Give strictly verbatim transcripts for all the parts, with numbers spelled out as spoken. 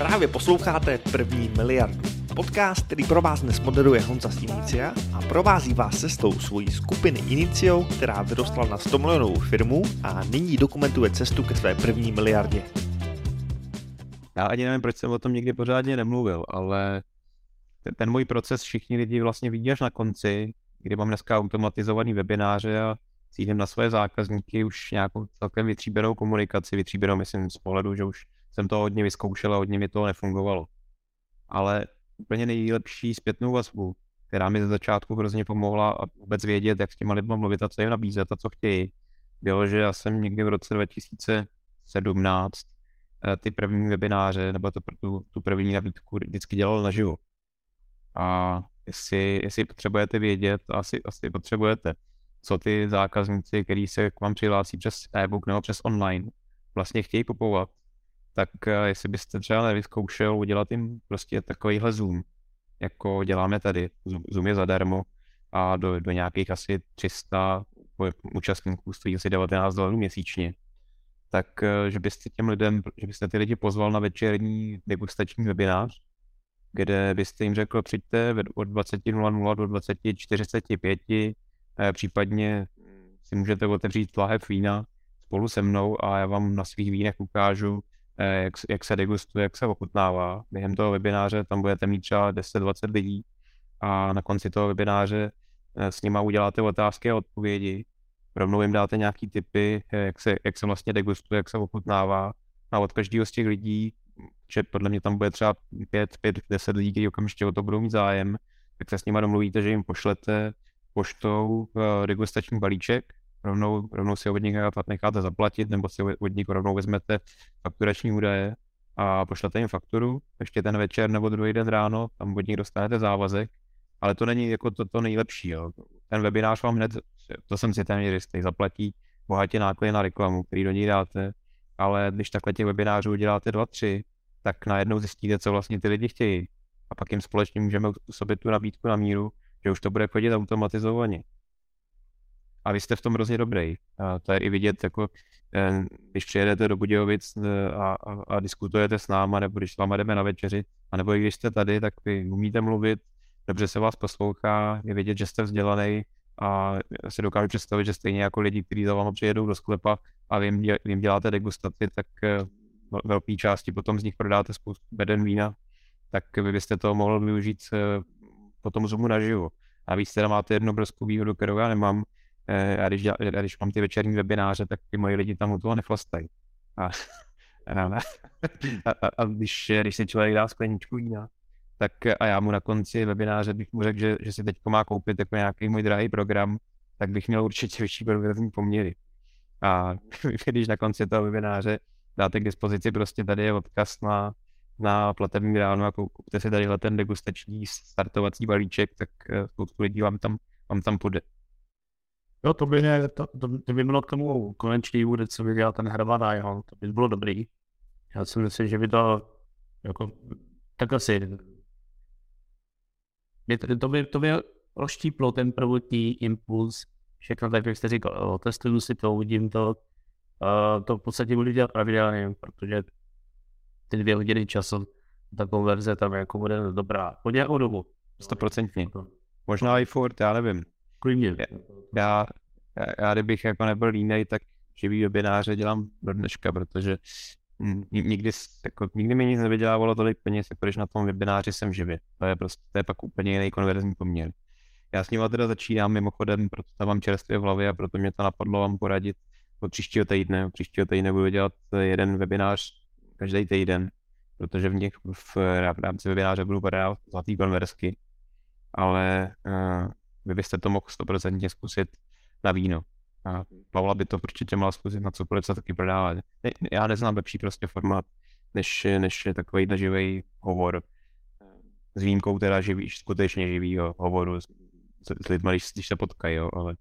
Právě posloucháte První miliardu. Podcast, který pro vás dnes moderuje Honza z Inicia a provází vás cestou svojí skupiny Inicio, která vyrostla na sto milionovou firmu a nyní dokumentuje cestu ke své první miliardě. Já ani nevím, proč jsem o tom nikdy pořádně nemluvil, ale ten, ten můj proces všichni lidi vlastně vidí až na konci, kdy mám dneska automatizovaný webináře a cítím na své zákazníky už nějakou celkem vytříbenou komunikaci, vytříbenou myslím z pohledu, že už jsem to hodně vyzkoušel a hodně mi toho nefungovalo. Ale úplně nejlepší zpětnou vazbu, která mi ze začátku hrozně pomohla a vůbec vědět, jak s těma lidma mluvit a co jim nabízet a co chtějí, bylo, že já jsem někdy v roce dva tisíce sedmnáct ty první webináře nebo to, tu, tu první nabídku vždycky dělal naživo. A jestli, jestli potřebujete vědět, asi, asi potřebujete, co ty zákazníci, kteří se k vám přihlásí přes e-book nebo přes online, vlastně chtějí kupovat, tak jestli byste třeba nevyzkoušel udělat jim prostě takovýhle Zoom, jako děláme tady. Zoom je zadarmo a do, do nějakých asi tři sta účastníků stojí asi devatenáct dolarů měsíčně. Tak, že byste těm lidem, že byste ty lidi pozval na večerní degustační webinář, kde byste jim řekl, přijďte od dvacet hodin do dvacet čtyřicet pět, případně si můžete otevřít lahev vína spolu se mnou a já vám na svých vínech ukážu, Jak, jak se degustuje, jak se ochutnává. Během toho webináře tam budete mít třeba deset dvacet lidí a na konci toho webináře s nima uděláte otázky a odpovědi. Rovnou jim dáte nějaké tipy, jak se, jak se vlastně degustuje, jak se ochutnává. A od každého z těch lidí, že podle mě tam bude třeba pět, pět, deset lidí, kteří okamžitě o to budou mít zájem, tak se s nima domluvíte, že jim pošlete poštou degustační balíček. Rovnou, rovnou si od nich necháte zaplatit, nebo si od nich rovnou vezmete fakturační údaje a pošlete jim fakturu, ještě ten večer nebo druhý den ráno, tam od nich dostanete závazek, ale to není jako to, to nejlepší. Jo. Ten webinář vám hned, to jsem si téměř jistý, zaplatí bohatě náklady na reklamu, který do ní dáte, ale když takhle těch webinářů uděláte dva, tři, tak najednou zjistíte, co vlastně ty lidi chtějí a pak jim společně můžeme usobit tu nabídku na míru, že už to bude chodit automatizovaně. A vy jste v tom hrozně dobrý. A to je i vidět, jako, když přijedete do Budějovic a, a, a diskutujete s náma, nebo když s váma jdeme na večeři, anebo i když jste tady, tak vy umíte mluvit, dobře se vás poslouchá, je vidět, že jste vzdělaný a si dokážu představit, že stejně jako lidi, kteří za váma přijedou do sklepa a vy jim, vy jim děláte degustaci, tak velké části potom z nich prodáte spoustu beden vína, tak vy byste toho mohl využít potom Zoomu naživo. A víc teda máte jednu obrovskou výhodu, kterou já nemám. Já když, děla, já když mám ty večerní webináře, tak ty moji lidi tam u toho neflastají. A, a, a, a, a když, když si člověk dá skleničku vína, tak a já mu na konci webináře bych mu řekl, že, že si teď má koupit jako nějaký můj drahý program, tak bych měl určitě vyšší progresivní poměry. A když na konci toho webináře dáte k dispozici, prostě tady je odkaz na, na platební ránu a koupte si tadyhle ten degustační startovací balíček, tak spoustu lidí vám tam, vám tam půjde. Jo, to by, mě, to, to, to by bylo k tomu konečný úřad, co by dělal ten Hrvana, jo, to by bylo dobrý. Já si myslím, že by to, jako, tak asi, to, to by, to by rozštíplo ten prvotní impuls, všechno tak, jak jste říkal, testuju si to, uvidím to, uh, to v podstatě budu dělat pravidelně, protože ty dvě hodiny času, ta konverze tam jako bude dobrá, po nějakou dobu. Stoprocentně, možná i furt, já nevím. Klidně. Já, já, já kdybych jako nebyl línej, tak živý webináře dělám do dneška, protože nikdy, jako, nikdy mi nic nevydělávalo tolik peněz, jako když na tom webináři jsem živý. To je prostě, to je pak úplně jiný konverzní poměr. Já s ním teda začínám mimochodem, proto tam mám čerstvě v hlavě a proto mě to napadlo vám poradit od příštího týdne. Od příštího týdne budu dělat jeden webinář každý týden, protože v nich v rámci webináře budu podávat zlatý konverzky, ale uh, vy byste to mohl sto procent zkusit na víno. A Pavla by to určitě měla zkusit na cokoliv se taky prodávat. Ne, já neznám lepší prostě formát, než, než takový živý hovor. S výjimkou teda živý, skutečně živýho hovoru s, s lidmi, když, když se potkají, jo, ale...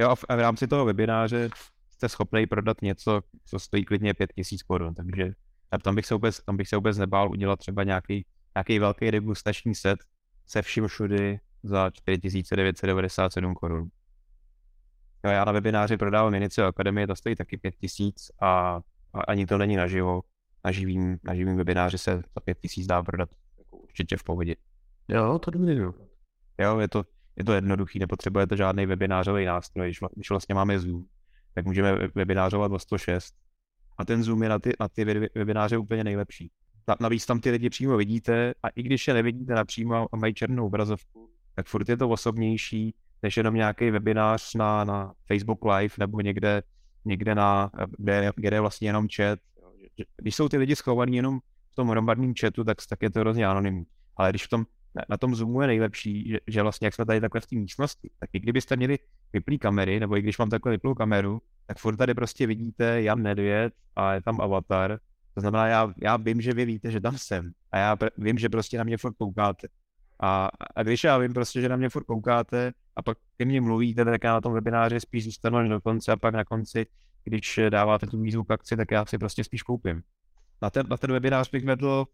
Jo, a v rámci toho webináře jste schopný prodat něco, co stojí klidně pět tisíc korun, takže... Tam bych, se vůbec, tam bych se vůbec nebál udělat třeba nějaký, nějaký velký degustační set se vším všudy, za čtyři tisíce devět set devadesát sedm korun. No, já na webináři prodávám Inicio Akademie, to stojí taky pět tisíc a, a ani to není naživo. na živým, na živým webináři se za pět tisíc dá prodat jako určitě v pohodě. Jo, to dobrý. Jo, je to, je to jednoduchý, nepotřebujete žádný webinářový nástroj, když vlastně máme Zoom, tak můžeme webinářovat o sto šest. A ten Zoom je na ty, na ty webináře úplně nejlepší. Navíc tam ty lidi přímo vidíte a i když je nevidíte napřímo a mají černou obrazovku, tak furt je to osobnější, než jenom nějaký webinář na, na Facebook Live nebo někde, někde na, kde, kde je vlastně jenom chat. Když jsou ty lidi schovaní jenom v tom hromadném chatu, tak, tak je to hrozně anonymní. Ale když v tom, na tom Zoomu je nejlepší, že, že vlastně jak jsme tady takhle v té místnosti, tak i kdybyste měli vyplý kamery, nebo i když mám takhle vyplou kameru, tak furt tady prostě vidíte Jan Nedvěd a je tam avatar. To znamená, já, já vím, že vy víte, že tam jsem. A já pr- vím, že prostě na mě furt koukáte. A, a když já vím prostě, že na mě furt koukáte a pak ke mně mluvíte, tak já na tom webináři spíš zůstanu až do konce a pak na konci, když dáváte tu výzvu k akci, tak já si prostě spíš koupím. Na ten, na ten webinář bych vedl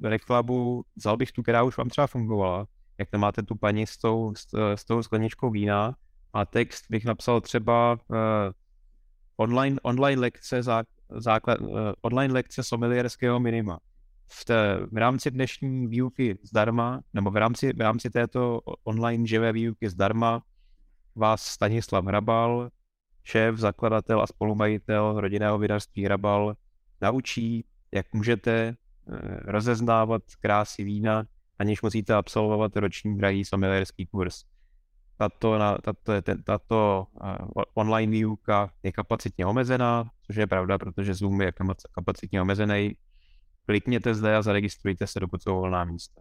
uh, reklamu, vzal bych tu, která už vám třeba fungovala. Jak tam máte tu paní s tou, s, s tou skleničkou vína a text bych napsal třeba uh, online, online lekce za Základ, online lekce sommelierského minima. V, té, v rámci dnešní výuky zdarma, nebo v rámci, v rámci této online živé výuky zdarma vás Stanislav Rabal, šéf, zakladatel a spolumajitel rodinného vinařství Rabal, naučí, jak můžete rozeznávat krásy vína, aniž musíte absolvovat roční drahý sommelierský kurz. Tato, tato, tato online výuka je kapacitně omezená, což je pravda, protože Zoom je kapacitně omezený. Klikněte zde a zaregistrujte se, dokud jsou volná místa.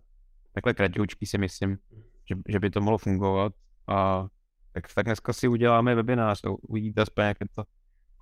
Takhle kratoučky si myslím, že, že by to mohlo fungovat. A tak, tak dneska si uděláme webinář, uvidíte aspoň, jak je to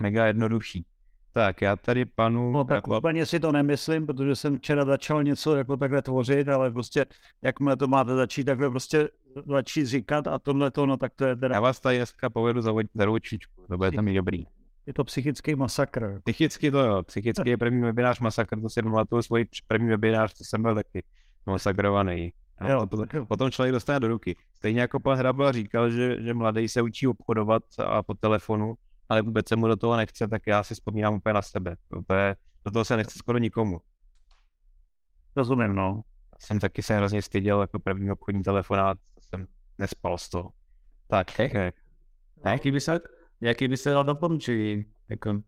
mega jednodušší. Tak já tady panu... No tak jako... úplně si to nemyslím, protože jsem včera začal něco jako takhle tvořit, ale prostě jakmile to máte začít, takhle prostě začít říkat a tohle to, no tak to je teda... Já vás tady dneska povedu za, za ručičku, to bude tam i dobrý. Je to psychický masakr. Psychicky to jo, psychicky je první webinář masakr, to jsem mluvil svůj první webinář, to jsem byl taky masakrovaný. No, potom, potom člověk dostane do ruky. Stejně jako pan Hrabal říkal, že, že mladý se učí obchodovat a po telefonu, ale vůbec se mu do toho nechce, tak já si vzpomínám úplně na sebe. To je, do toho se nechce skoro nikomu. Rozumím, no. Jsem taky se hrozně styděl jako první obchodní telefonát, jsem nespal z toho. Tak, tak. Jaký by se, jaký by se dal doporučit? Jako,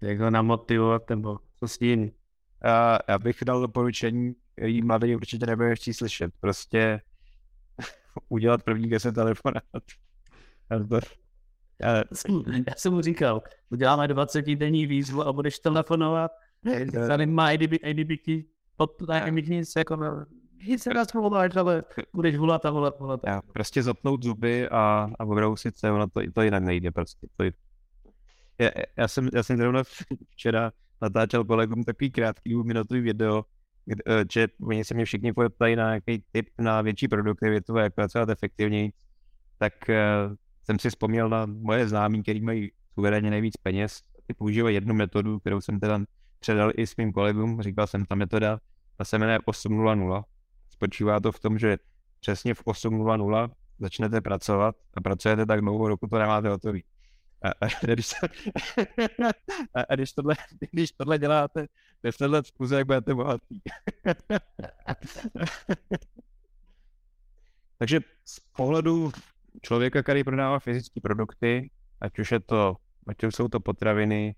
jako namotivovat nebo co s tím? A, já bych dal doporučení, který mladý určitě nebude chtít slyšet. Prostě udělat první deset telefonát. Já, já jsem mu říkal, uděláme dvacetidenní výzvu a budeš telefonovat. Tady má kdyby ti podpůjme nic, jako nic se nás voláš, ale budeš volat a volat, volat. Já, prostě zapnout zuby a, a obrousit se, ono to, to jinak nejde prostě. To je, já, já jsem já jsem zrovna včera natáčel kolegům takový krátký minutový video, kde, že oni se mě všichni ptají na nějaký tip na větší produktivitu a jak pracovat efektivněji, tak jsem si vzpomněl na moje známí, který mají suverénně nejvíc peněz. Ty používají jednu metodu, kterou jsem teda předal i svým kolegům. Říkal jsem, ta metoda, ta se jmenuje osm nula nula. Spočívá to v tom, že přesně v osm nula nula začnete pracovat a pracujete tak dlouho, dokud to nemáte hotový. A, a, a, když, to, a, a když, tohle, když tohle děláte, deset let způsob, jak budete bohatý. Takže z pohledu člověka, který prodává fyzické produkty, ať už, je to, ať už jsou to potraviny,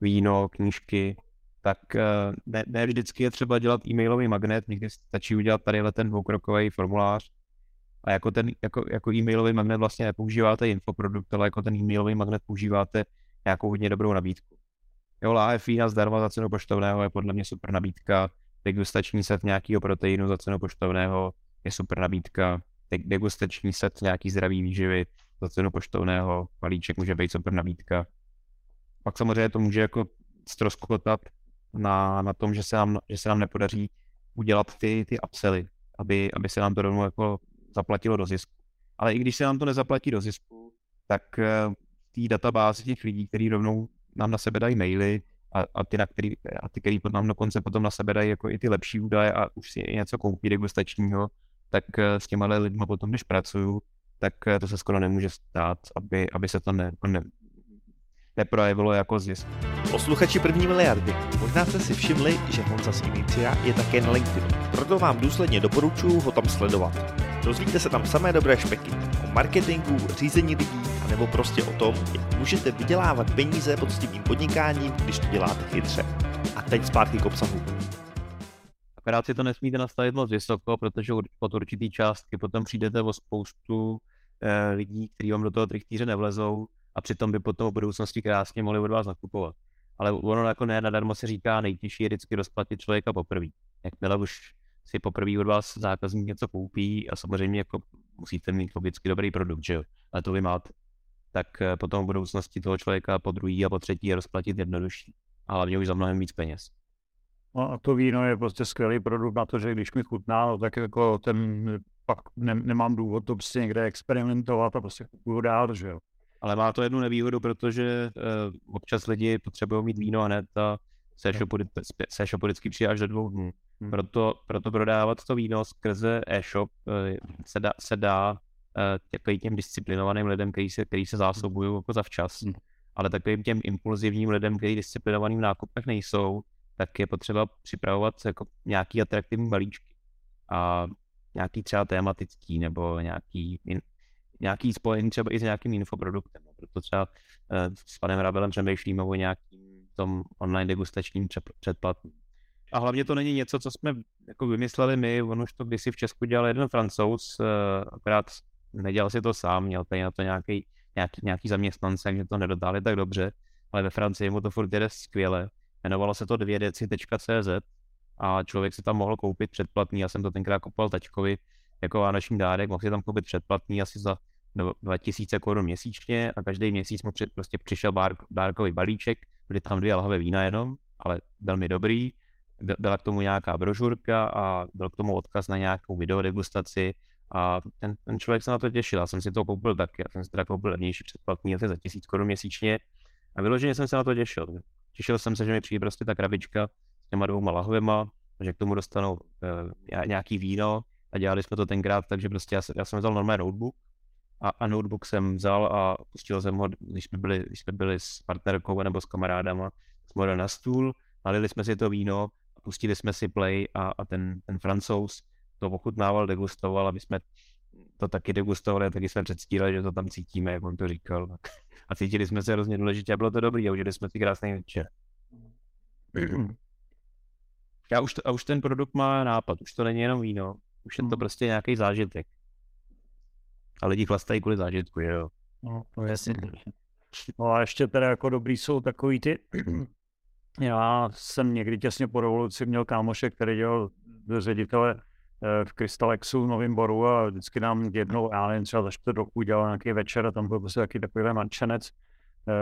víno, knížky, tak ne, ne vždycky je třeba dělat e-mailový magnet, někdy stačí udělat tadyhle ten dvoukrokový formulář. A jako ten jako, jako e-mailový magnet vlastně nepoužíváte infoprodukt, ale jako ten e-mailový magnet používáte nějakou hodně dobrou nabídku. Jo, láhev vína zdarma za cenu poštovného je podle mě super nabídka, degustační set nějakého proteinu za cenu poštovného je super nabídka, degustační set nějaký zdravý výživy za cenu poštovného, palíček může být super nabídka. Pak samozřejmě to může jako ztroskotat na, na tom, že se, nám, že se nám nepodaří udělat ty, ty upselly, aby, aby se nám to rovnou jako zaplatilo do zisku. Ale i když se nám to nezaplatí do zisku, tak v té databázi těch lidí, kteří rovnou nám na sebe dají maily a, a ty, na který, a ty, který pod nám dokonce potom na sebe dají jako i ty lepší údaje a už si něco koupí degustačního, tak s těma lidma potom, když pracuju, tak to se skoro nemůže stát, aby, aby se to ne, ne, neprojevilo jako zisk. Posluchači první miliardy, možná jste si všimli, že Honza z Inicia je také na LinkedInu, proto vám důsledně doporučuji ho tam sledovat. Dozvíte se tam samé dobré špeky o marketingu, řízení lidí, anebo prostě o tom, jak můžete vydělávat peníze poctivým podnikáním, když to děláte chytře. A teď zpátky k obsahu. Akorát si to nesmíte nastavit moc vysoko, protože pod určitý částky potom přijdete o spoustu eh, lidí, kteří vám do toho trichtýře nevlezou a přitom by potom v budoucnosti krásně mohli od vás nakupovat. Ale ono jako ne, nadarmo se říká, nejtěžší je vždycky rozplatit člověka poprvé. Jakmile už si poprvé od vás zákazník něco koupí a samozřejmě jako musíte mít logicky dobrý produkt, že jo, ale to vy máte, tak potom v budoucnosti toho člověka po druhý a po třetí je rozplatit jednodušší. A hlavně už za mnohem víc peněz. No a to víno je prostě skvělý produkt na to, že když mi chutná, no tak jako ten, pak ne, nemám důvod to prostě někde experimentovat a prostě kupuju dál, že jo. Ale má to jednu nevýhodu, protože uh, občas lidi potřebují mít víno a hned a se e-shopu vždycky přijde až do dvou dnů. Hmm. Proto, proto prodávat to víno skrze e-shop uh, se dá, se dá uh, těm disciplinovaným lidem, který se, který se zásobují jako zavčas. Hmm. Ale takovým těm impulzivním lidem, kteří disciplinovaným v nákupech nejsou, tak je potřeba připravovat jako nějaký atraktivní balíčky a nějaký třeba tematický nebo nějaký in, nějaký spojení třeba i s nějakým infoproduktem. Proto třeba eh, s panem Rabelem přemýšlíme o nějakým tom online degustačním předplatném. A hlavně to není něco, co jsme jako vymysleli my, on už to kdysi v Česku dělal jeden Francouz, eh, akorát nedělal si to sám, měl tady na to nějaký, nějaký, nějaký zaměstnance, že to nedotáhli tak dobře, ale ve Francii mu to furt jede skvěle. Jmenovalo se to dvě deci tečka cé zet a člověk si tam mohl koupit předplatný, já jsem to tenkrát kupoval tačkovi jako vánoční dárek, mohl si tam koupit předplatný asi za dva tisíce korun měsíčně a každý měsíc mu při, prostě přišel bár, dárkový balíček, byly tam dvě lahve vína jenom, ale velmi dobrý, byla k tomu nějaká brožurka a byl k tomu odkaz na nějakou videodegustaci a ten, ten člověk se na to těšil, já jsem si to koupil taky, já jsem si teda koupil levnější předplatný asi za tisíc korun měsíčně a vyloženě jsem se na to těšil. Těšil jsem se, že mi přijde prostě ta krabička s těma dvouma lahvema, že k tomu dostanou e, nějaký víno a dělali jsme to tenkrát, takže prostě já, já jsem vzal normální notebook a, a notebook jsem vzal a pustil jsem ho, když jsme byli, když jsme byli s partnerkou nebo s kamarádama, jsme ho dali na stůl, nalili jsme si to víno, pustili jsme si play a, a ten, ten Francouz to ochutnával, degustoval, aby jsme to taky degustovali a taky jsme předstírali, že to tam cítíme, jak on to říkal. A cítili jsme se hrozně důležitě a bylo to dobrý a užili jsme si krásný večer. A už, to, a už ten produkt má nápad, už to není jenom víno, už je to prostě nějaký zážitek. A lidi chlastají kvůli zážitku, že jo? No, to jasně. No a ještě teda jako dobrý jsou takový ty... Já jsem někdy těsně po revoluci měl kámoše, který dělal ředitele v Crystalexu v Novém Boru a vždycky nám jednou, já nevím, třeba za čtvrt roku dělal nějaký večer a tam byl prostě taky takový nadšenec, eh,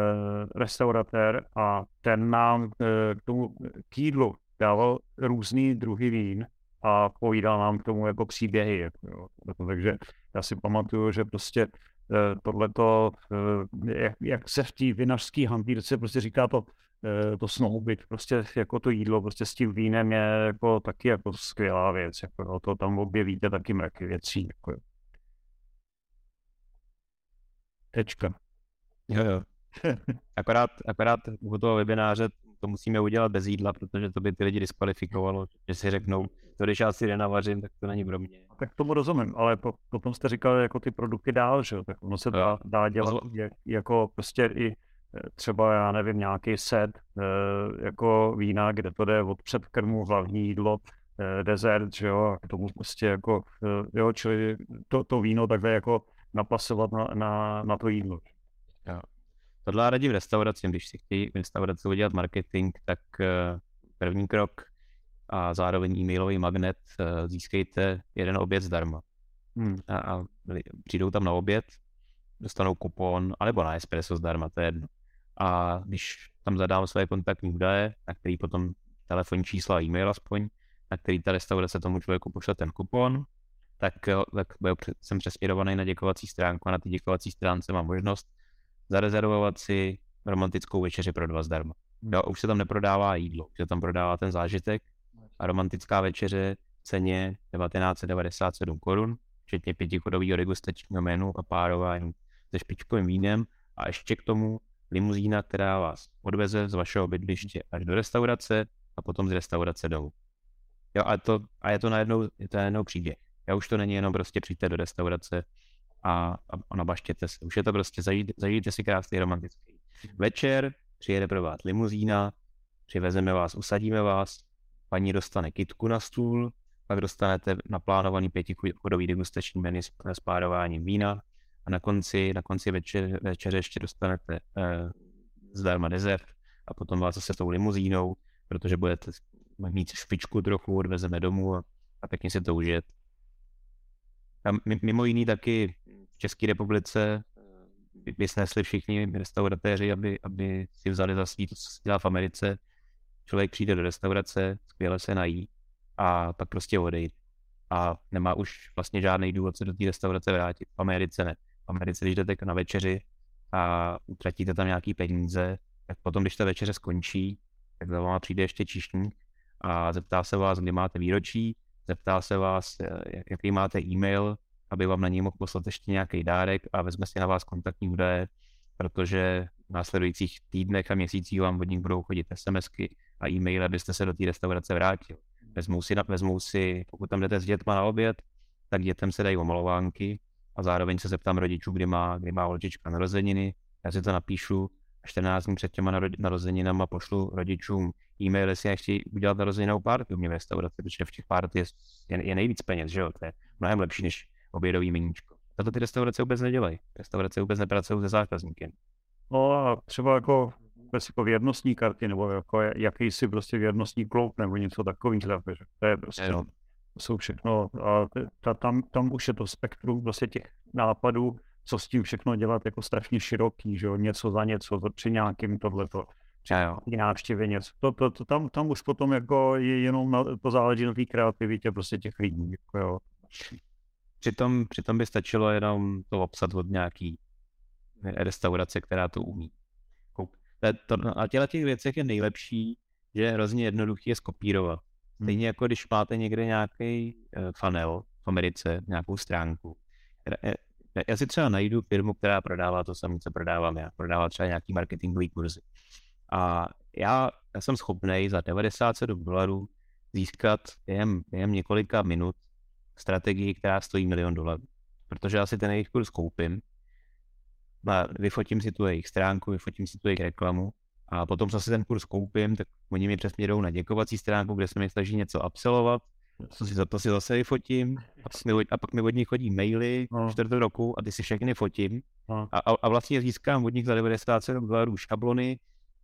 restauratér a ten nám eh, k tomu k jídlu dával různý druhy vín a povídal nám k tomu jako příběhy. Jako, takže já si pamatuju, že prostě eh, tohleto, eh, jak, jak se v té vinařské hantýrce prostě říká to, to snoubit, prostě jako to jídlo prostě s tím vínem je jako taky jako skvělá věc, jako to tam objevíte taky mraky věcí, jako tečka. Jo jo, akorát, akorát u toho webináře to musíme udělat bez jídla, protože to by ty lidi diskvalifikovalo, že si řeknou, to když já si nenavařím, tak to není pro mě. Tak tomu rozumím, ale po, potom jste říkal jako ty produkty dál, že jo, tak ono se dá, dá dělat je, jako prostě i třeba, já nevím, nějaký set jako vína, kde to jde od předkrmu, hlavní jídlo, dezert, že jo, a k tomu prostě jako, jo, čili to, to víno takhle jako napasovat na, na, na to jídlo. Jo. Tohle radí v restauraci, když si chtějí v restauraci udělat marketing, tak první krok a zároveň e-mailový magnet, získejte jeden oběd zdarma. Hmm. A, a přijdou tam na oběd, dostanou kupon, anebo na espresso zdarma, to je jedno. A když tam zadám své kontaktní údaje, na který potom telefonní čísla a e-mail aspoň, na který ta restaurace tomu člověku pošle ten kupon, tak, tak jsem přesměrovaný na děkovací stránku a na té děkovací stránce mám možnost zarezervovat si romantickou večeři pro dva zdarma. Jo, už se tam neprodává jídlo, už se tam prodává ten zážitek a romantická večeře v ceně devatenáct set devadesát sedm korun, včetně pětichodovýho degustačního menu a párování se špičkovým vínem a ještě k tomu limuzína, která vás odveze z vašeho bydliště až do restaurace a potom z restaurace domů. Jo, a, to, a je to najednou, je to najednou příběh. Já už to není jenom prostě přijďte do restaurace a, a nabaštěte se. Už je to prostě, zažij, zažijte si krásný romantický večer, přijede pro vás limuzína, přivezeme vás, usadíme vás, paní dostane kytku na stůl, pak dostanete naplánovaný pětichodový degustační menu s párováním vína a na konci, na konci večer, večeře ještě dostanete eh, zdarma dezert a potom vás zase tou limuzínou, protože budete mít špičku trochu, odvezeme domů a, a pěkně si to užijete. A mimo jiný taky v České republice vysnesli všichni restauratéři, aby, aby si vzali za svý to, co se dělá v Americe. Člověk přijde do restaurace, skvěle se nají a pak prostě odejde. A nemá už vlastně žádný důvod se do té restaurace vrátit. V Americe ne. V Americe, když jdete na večeři a utratíte tam nějaký peníze, tak potom, když ta večeře skončí, tak za váma přijde ještě číšník a zeptá se vás, kdy máte výročí, zeptá se vás, jaký máte e-mail, aby vám na něj mohl poslat ještě nějaký dárek a vezme si na vás kontaktní údaje, protože v následujících týdnech a měsících vám od nich budou chodit SMSky a e-maily, abyste se do té restaurace vrátili. Vezmou si, vezmou si, pokud tam jdete s dětma na oběd, tak dětem se dají omalovánky a zároveň se zeptám rodičů, kdy má, kdy má holčička narozeniny. Já si to napíšu a čtrnáct dní před těma narozeninama pošlu rodičům e-mail, jestli já chtějí udělat narozeninou party u mě v restauraci, protože v těch party je, je, je nejvíc peněz, že jo? To je mnohem lepší než obědový meníčko. Tato ty restaurace vůbec nedělají. Restaurace vůbec nepracují se zákazníkem. No a třeba jako bez jako věrnostní karty nebo jako jakýsi prostě věrnostní kloup nebo něco takového. To je prostě, no. Jsou všechno, a ta, tam, tam už je to spektrum prostě těch nápadů, co s tím všechno dělat, jako strašně široký, že jo, něco za něco, při nějakým tohleto, při návštěvě něco. To, to, to, tam, tam už potom jako je jenom na, to záleží na té kreativitě prostě těch lidí, jako jo. Přitom, přitom by stačilo jenom to obsat od nějaký restaurace, která to umí. A těchto těch věcech je nejlepší, že je hrozně jednoduchý je skopírovat. Stejně jako když máte někde nějaký funnel v Americe, nějakou stránku. Já si třeba najdu firmu, která prodává to samé, co prodávám já. Prodává třeba nějaký marketingový kurzy. A já, já jsem schopnej za devadesát sedm dolarů získat během, během několika minut strategii, která stojí milion dolarů. Protože já si ten jejich kurz koupím, vyfotím si tu jejich stránku, vyfotím si tu jejich reklamu a potom, co si ten kurz koupím, tak oni mi přesně jdou na děkovací stránku, kde se mi snaží něco absolvovat, to si, to si zase vyfotím a pak mi, a pak mi od nich chodí maily no. čtvrtou roku a ty si všechny fotím no. a, a vlastně získám od nich za devadesát sedm dolarů šablony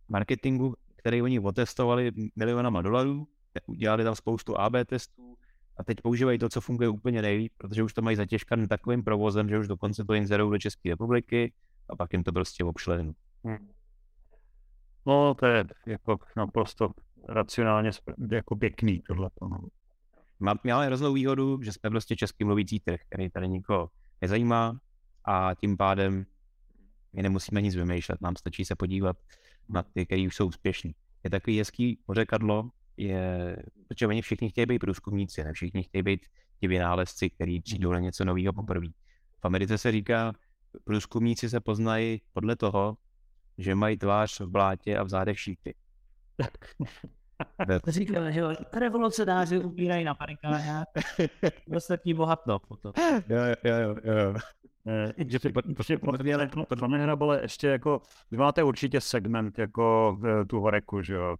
marketingu, které oni otestovali milionama dolarů, udělali tam spoustu A B testů a teď používají to, co funguje úplně nejlíp, protože už to mají zatěžkaný takovým provozem, že už dokonce to jen zerou do České republiky. A pak jim to prostě obšlehnu. Hmm. No to je jako naprosto racionálně jako pěkný tohleto. Máme ale hroznou výhodu, že jsme prostě český mluvící trh, který tady nikoho nezajímá a tím pádem my nemusíme nic vymýšlet, nám stačí se podívat na ty, kteří už jsou úspěšní. Je takový hezký pořekadlo, je, protože oni všichni chtějí být průzkumníci, ne všichni chtějí být ti vynálezci, kteří přijdou na něco nového poprvé. V Americe se říká, průzkumníci se poznají podle toho, že mají tvář v blátě a v zádech šípy. To říkáme, že revolucionáři upírají na barikádách. Dostatní bohatno potom. Jo, jo, jo, jo. Podle mě, Hrabale, ještě jako, vy máte určitě segment jako tu horeku, že jo?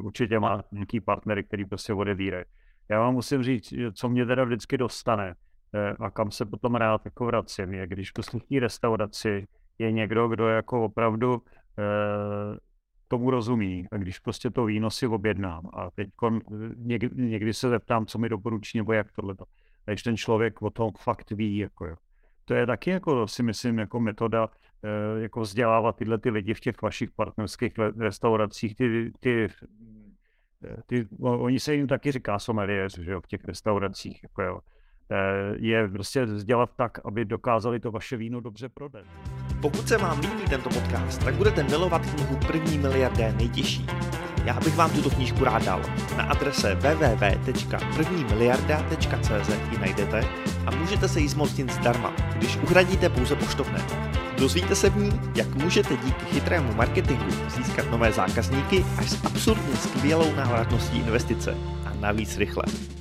Určitě má nějaký partnery, který prostě odevírají. Já vám musím říct, co mě teda vždycky dostane, a kam se potom rád jako vracím, je, když v té restauraci je někdo, kdo jako opravdu e, tomu rozumí a když prostě to víno si objednám a teď někdy, někdy se zeptám, co mi doporučí nebo jak tohleto. A když ten člověk o tom fakt ví, jako jo. To je taky, jako si myslím, jako metoda e, jako vzdělávat tyhle ty lidi v těch vašich partnerských restauracích, ty, ty ty, oni se jim taky říká someliéři, že jo, v těch restauracích, jako jo. Je prostě dělat tak, aby dokázali to vaše víno dobře prodat. Pokud se vám líbí tento podcast, tak budete milovat knihu První miliardér nejtěžší. Já bych vám tuto knížku rád dal. Na adrese w w w tečka první miliarda tečka c z ji najdete a můžete se jí zmocnit zdarma, když uhradíte pouze poštovné. Dozvíte se v ní, jak můžete díky chytrému marketingu získat nové zákazníky až s absurdně skvělou návratností investice a navíc rychle.